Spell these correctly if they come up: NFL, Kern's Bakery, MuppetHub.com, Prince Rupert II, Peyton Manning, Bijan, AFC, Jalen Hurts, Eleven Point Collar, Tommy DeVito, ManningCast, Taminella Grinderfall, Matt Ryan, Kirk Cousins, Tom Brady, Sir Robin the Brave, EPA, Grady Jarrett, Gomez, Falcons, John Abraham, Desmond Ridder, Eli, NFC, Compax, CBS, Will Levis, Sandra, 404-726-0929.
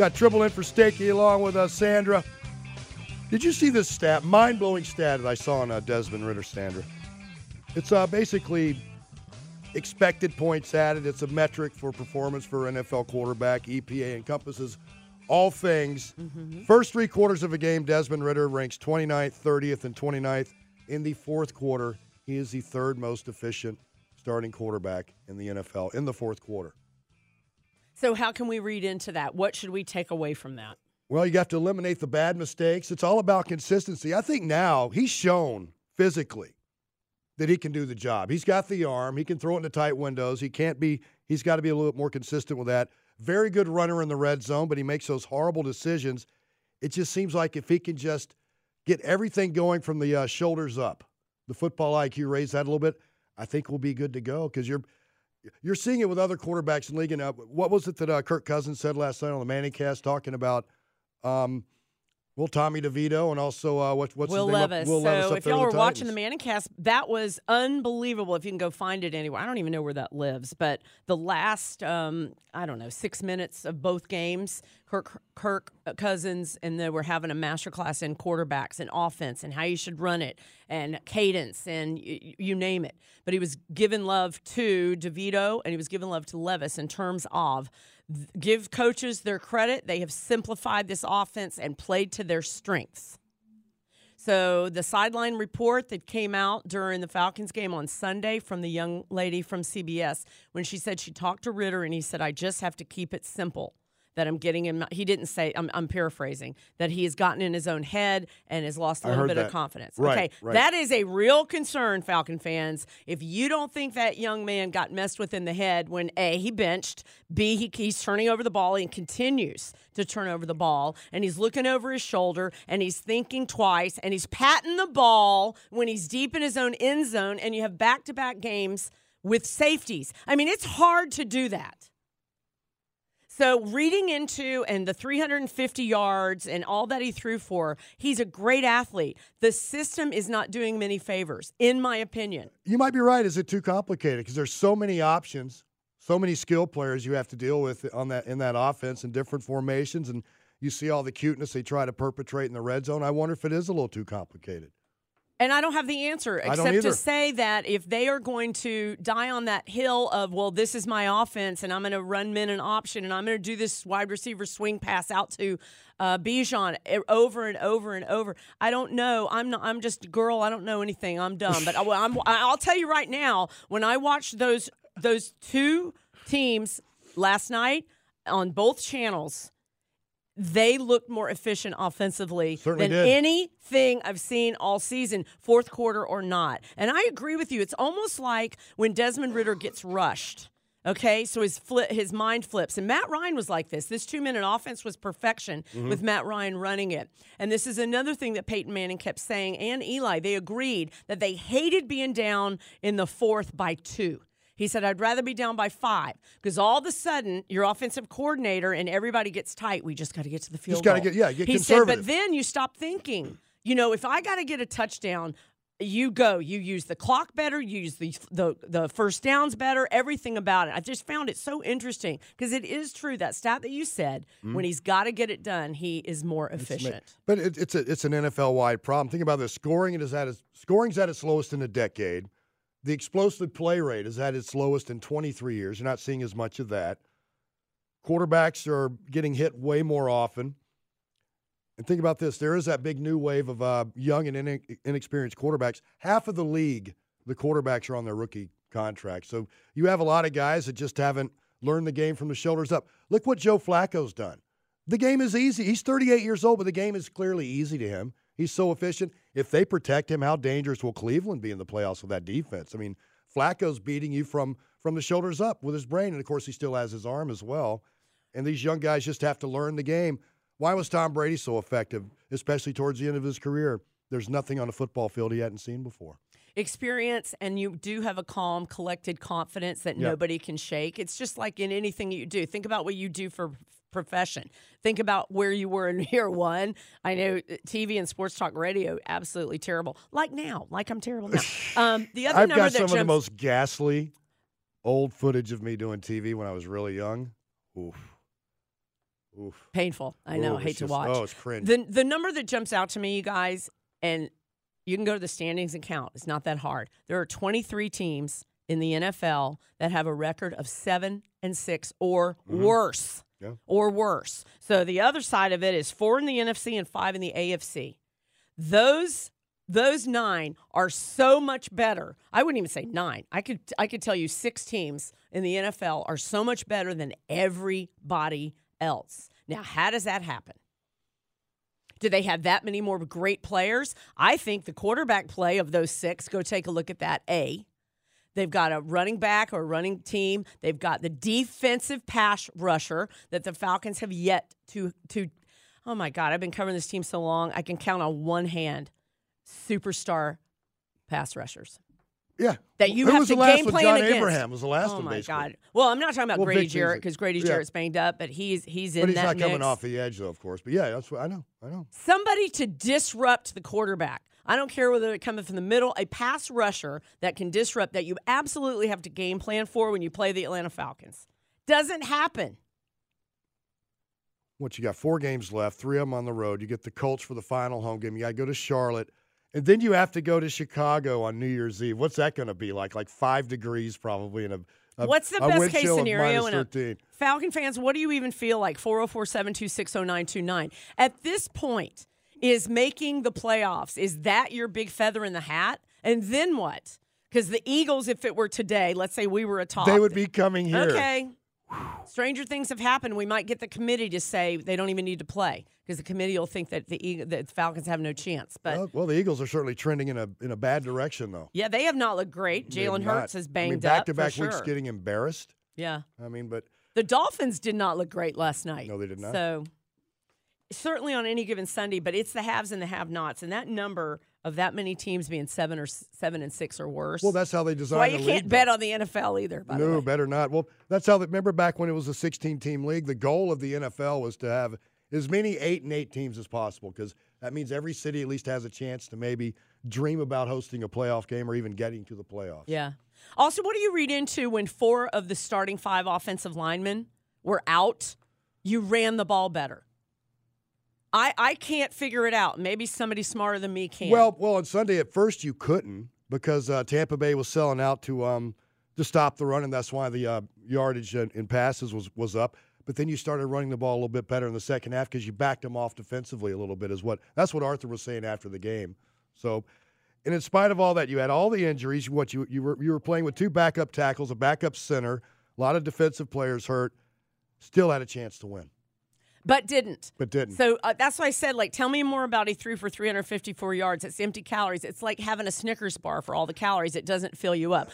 Got Triple in for Stinky along with Sandra. Did you see this stat, mind-blowing stat that I saw on Desmond Ridder, Sandra? It's basically expected points added. It's a metric for performance for an NFL quarterback. EPA encompasses all things. Mm-hmm. First three quarters of a game, Desmond Ridder ranks 29th, 30th, and 29th. In the fourth quarter, he is the third most efficient starting quarterback in the NFL in the fourth quarter. So how can we read into that? What should we take away from that? Well, you got to eliminate the bad mistakes. It's all about consistency. I think now he's shown physically that he can do the job. He's got the arm. He can throw it into tight windows. He's got to be a little bit more consistent with that. Very good runner in the red zone, but he makes those horrible decisions. It just seems like if he can just get everything going from the shoulders up, the football IQ, raise that a little bit, I think we'll be good to go, because you're seeing it with other quarterbacks in the league. And what was it that Kirk Cousins said last night on the ManningCast, talking about Tommy DeVito, and also what's Will Levis. Will Levis. So if y'all were watching the ManningCast, that was unbelievable. If you can go find it anywhere. I don't even know where that lives. But the last, 6 minutes of both games, Kirk Cousins, and they were having a masterclass in quarterbacks and offense and how you should run it and cadence and you name it. But he was giving love to DeVito, and he was giving love to Levis in terms of give coaches their credit. They have simplified this offense and played to their strengths. So the sideline report that came out during the Falcons game on Sunday from the young lady from CBS, when she said she talked to Ridder and he said, I just have to keep it simple, that I'm getting him. He didn't say, I'm paraphrasing, that he has gotten in his own head and has lost a little bit of confidence. Right. That is a real concern, Falcon fans. If you don't think that young man got messed with in the head when, A, he benched, B, he's turning over the ball and continues to turn over the ball, and he's looking over his shoulder, and he's thinking twice, and he's patting the ball when he's deep in his own end zone, and you have back-to-back games with safeties. I mean, it's hard to do that. So reading into and the 350 yards and all that he threw for, he's a great athlete. The system is not doing many favors, in my opinion. You might be right. Is it too complicated? Because there's so many options, so many skill players you have to deal with on that in that offense in different formations, and you see all the cuteness they try to perpetrate in the red zone. I wonder if it is a little too complicated. And I don't have the answer, except to say that if they are going to die on that hill of, well, this is my offense, and I'm going to run men an option, and I'm going to do this wide receiver swing pass out to Bijan over and over and over. I don't know. I'm just a girl. I don't know anything. I'm dumb. But I'll tell you right now, when I watched those two teams last night on both channels, they looked more efficient offensively than anything I've seen all season, fourth quarter or not. And I agree with you. It's almost like when Desmond Ridder gets rushed, okay? So his mind flips. And Matt Ryan was like this. This two-minute offense was perfection with Matt Ryan running it. And this is another thing that Peyton Manning kept saying, and Eli. They agreed that they hated being down in the fourth by 2. He said, I'd rather be down by 5, because all of a sudden your offensive coordinator and everybody gets tight. We just got to get to the field goal. Get conservative. He said, but then you stop thinking, if I got to get a touchdown, you use the clock better, you use the first downs better, everything about it. I just found it so interesting, because it is true, that stat that you said, when he's got to get it done, he is more efficient. But it's an NFL-wide problem. Think about this. Scoring's at its lowest in a decade. The explosive play rate is at its lowest in 23 years. You're not seeing as much of that. Quarterbacks are getting hit way more often. And think about this. There is that big new wave of young and inexperienced quarterbacks. Half of the league, the quarterbacks are on their rookie contract. So you have a lot of guys that just haven't learned the game from the shoulders up. Look what Joe Flacco's done. The game is easy. He's 38 years old, but the game is clearly easy to him. He's so efficient. If they protect him, how dangerous will Cleveland be in the playoffs with that defense? I mean, Flacco's beating you from the shoulders up with his brain, and, of course, he still has his arm as well. And these young guys just have to learn the game. Why was Tom Brady so effective, especially towards the end of his career? There's nothing on a football field he hadn't seen before. Experience, and you do have a calm, collected confidence that nobody can shake. It's just like in anything you do. Think about what you do for profession. Think about where you were in year one. I know TV and sports talk radio, absolutely terrible. I'm terrible now. The other number that jumps... I've got some of the most ghastly old footage of me doing TV when I was really young. Oof. Oof. Painful. I know. Hate to watch. Oh, it's cringe. The number that jumps out to me, you guys, and you can go to the standings and count. It's not that hard. There are 23 teams in the NFL that have a record of 7-6 or worse. Yeah. Or worse. So the other side of it is 4 in the NFC and 5 in the AFC. Those 9 are so much better. I wouldn't even say 9. I could tell you 6 teams in the NFL are so much better than everybody else. Now, how does that happen? Do they have that many more great players? I think the quarterback play of those 6, go take a look at that, A. They've got a running back or running team. They've got the defensive pass rusher that the Falcons have yet to oh, my God, I've been covering this team so long, I can count on one hand. Superstar pass rushers. Yeah. That you have to game plan against. John Abraham was the last one, basically. Oh, my God. Well, I'm not talking about Grady Jarrett because Grady Jarrett's banged up, but he's in that mix. But he's not coming off the edge, though, of course. But, yeah, that's what I know. Somebody to disrupt the quarterback. I don't care whether it comes from the middle. A pass rusher that can disrupt that you absolutely have to game plan for when you play the Atlanta Falcons. Doesn't happen. What, you got 4 games left, 3 of them on the road. You get the Colts for the final home game. You got to go to Charlotte. And then you have to go to Chicago on New Year's Eve. What's that going to be like? Like 5 degrees probably in a what's the best case scenario in a Falcon fans, what do you even feel like? 404-726-0929. At this point, is making the playoffs, is that your big feather in the hat? And then what? Because the Eagles, if it were today, let's say we were atop. They would be coming here. Okay. Stranger things have happened. We might get the committee to say they don't even need to play because the committee will think that the Falcons have no chance. But well, the Eagles are certainly trending in a bad direction, though. Yeah, they have not looked great. Jalen Hurts is banged up. Back-to-back weeks getting embarrassed. Yeah. But the Dolphins did not look great last night. No, they did not. So certainly on any given Sunday, but it's the haves and the have-nots, and that number of that many teams being 7 and 6 or worse. Well, that's how they designed the league. Well, you can't bet on the NFL either, by the way. No, better not. Well, that's how remember back when it was a 16-team league, the goal of the NFL was to have as many 8 and 8 teams as possible because that means every city at least has a chance to maybe dream about hosting a playoff game or even getting to the playoffs. Yeah. Also, what do you read into when 4 of the starting 5 offensive linemen were out? You ran the ball better. I can't figure it out. Maybe somebody smarter than me can. Well, on Sunday at first you couldn't because Tampa Bay was selling out to stop the run, and that's why the yardage in passes was up. But then you started running the ball a little bit better in the second half because you backed them off defensively a little bit. That's what Arthur was saying after the game. So, and in spite of all that, you had all the injuries. You were playing with 2 backup tackles, a backup center, a lot of defensive players hurt. Still had a chance to win. But didn't. So that's why I said, tell me more about he threw for 354 yards. It's empty calories. It's like having a Snickers bar for all the calories. It doesn't fill you up.